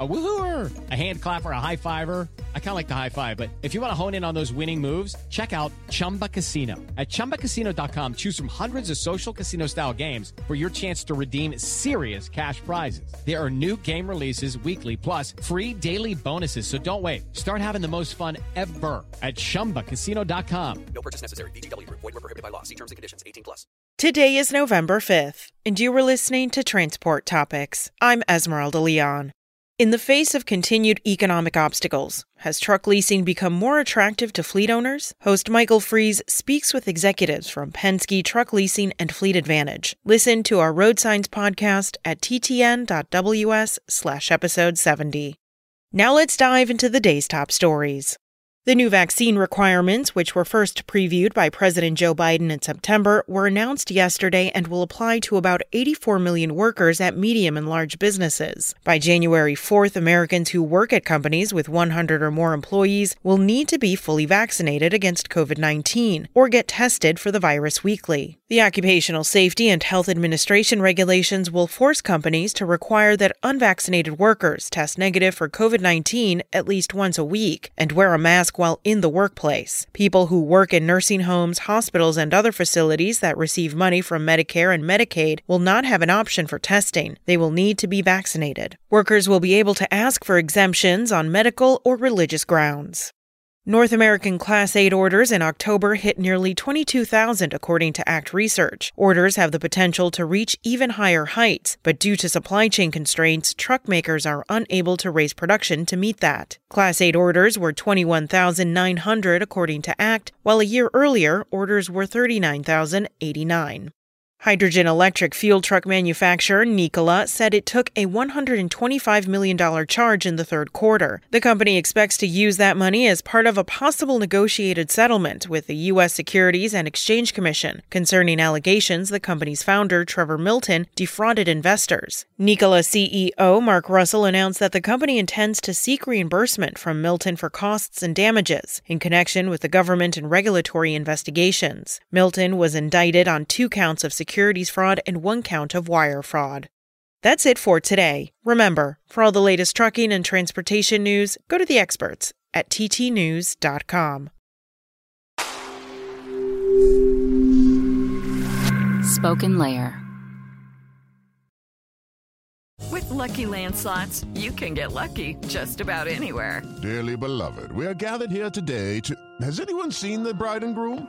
A woo-hooer, a hand clapper, a high-fiver. I kind of like the high-five, but if you want to hone in on those winning moves, check out Chumba Casino. At ChumbaCasino.com, choose from hundreds of social casino-style games for your chance to redeem serious cash prizes. There are new game releases weekly, plus free daily bonuses, so don't wait. Start having the most fun ever at ChumbaCasino.com. No purchase necessary. VGW. Void where prohibited by law. See terms and conditions. 18+. Today is November 5th, and you were listening to Transport Topics. I'm Esmeralda Leon. In the face of continued economic obstacles, has truck leasing become more attractive to fleet owners? Host Michael Fries speaks with executives from Penske Truck Leasing and Fleet Advantage. Listen to our Road Signs podcast at ttn.ws/episode 70. Now let's dive into the day's top stories. The new vaccine requirements, which were first previewed by President Joe Biden in September, were announced yesterday and will apply to about 84 million workers at medium and large businesses. By January 4th, Americans who work at companies with 100 or more employees will need to be fully vaccinated against COVID-19 or get tested for the virus weekly. The Occupational Safety and Health Administration regulations will force companies to require that unvaccinated workers test negative for COVID-19 at least once a week and wear a mask while in the workplace. People who work in nursing homes, hospitals, and other facilities that receive money from Medicare and Medicaid will not have an option for testing. They will need to be vaccinated. Workers will be able to ask for exemptions on medical or religious grounds. North American Class 8 orders in October hit nearly 22,000, according to ACT Research. Orders have the potential to reach even higher heights, but due to supply chain constraints, truck makers are unable to raise production to meet that. Class 8 orders were 21,900, according to ACT, while a year earlier, orders were 39,089. Hydrogen electric fuel truck manufacturer Nikola said it took a $125 million charge in the third quarter. The company expects to use that money as part of a possible negotiated settlement with the U.S. Securities and Exchange Commission concerning allegations the company's founder, Trevor Milton, defrauded investors. Nikola CEO Mark Russell announced that the company intends to seek reimbursement from Milton for costs and damages in connection with the government and regulatory investigations. Milton was indicted on 2 counts of securities fraud and 1 count of wire fraud. That's it for today. Remember, for all the latest trucking and transportation news, go to the experts at ttnews.com. Spoken Layer. With Lucky Land Slots, you can get lucky just about anywhere. Dearly beloved, we are gathered here today to... Has anyone seen the bride and groom?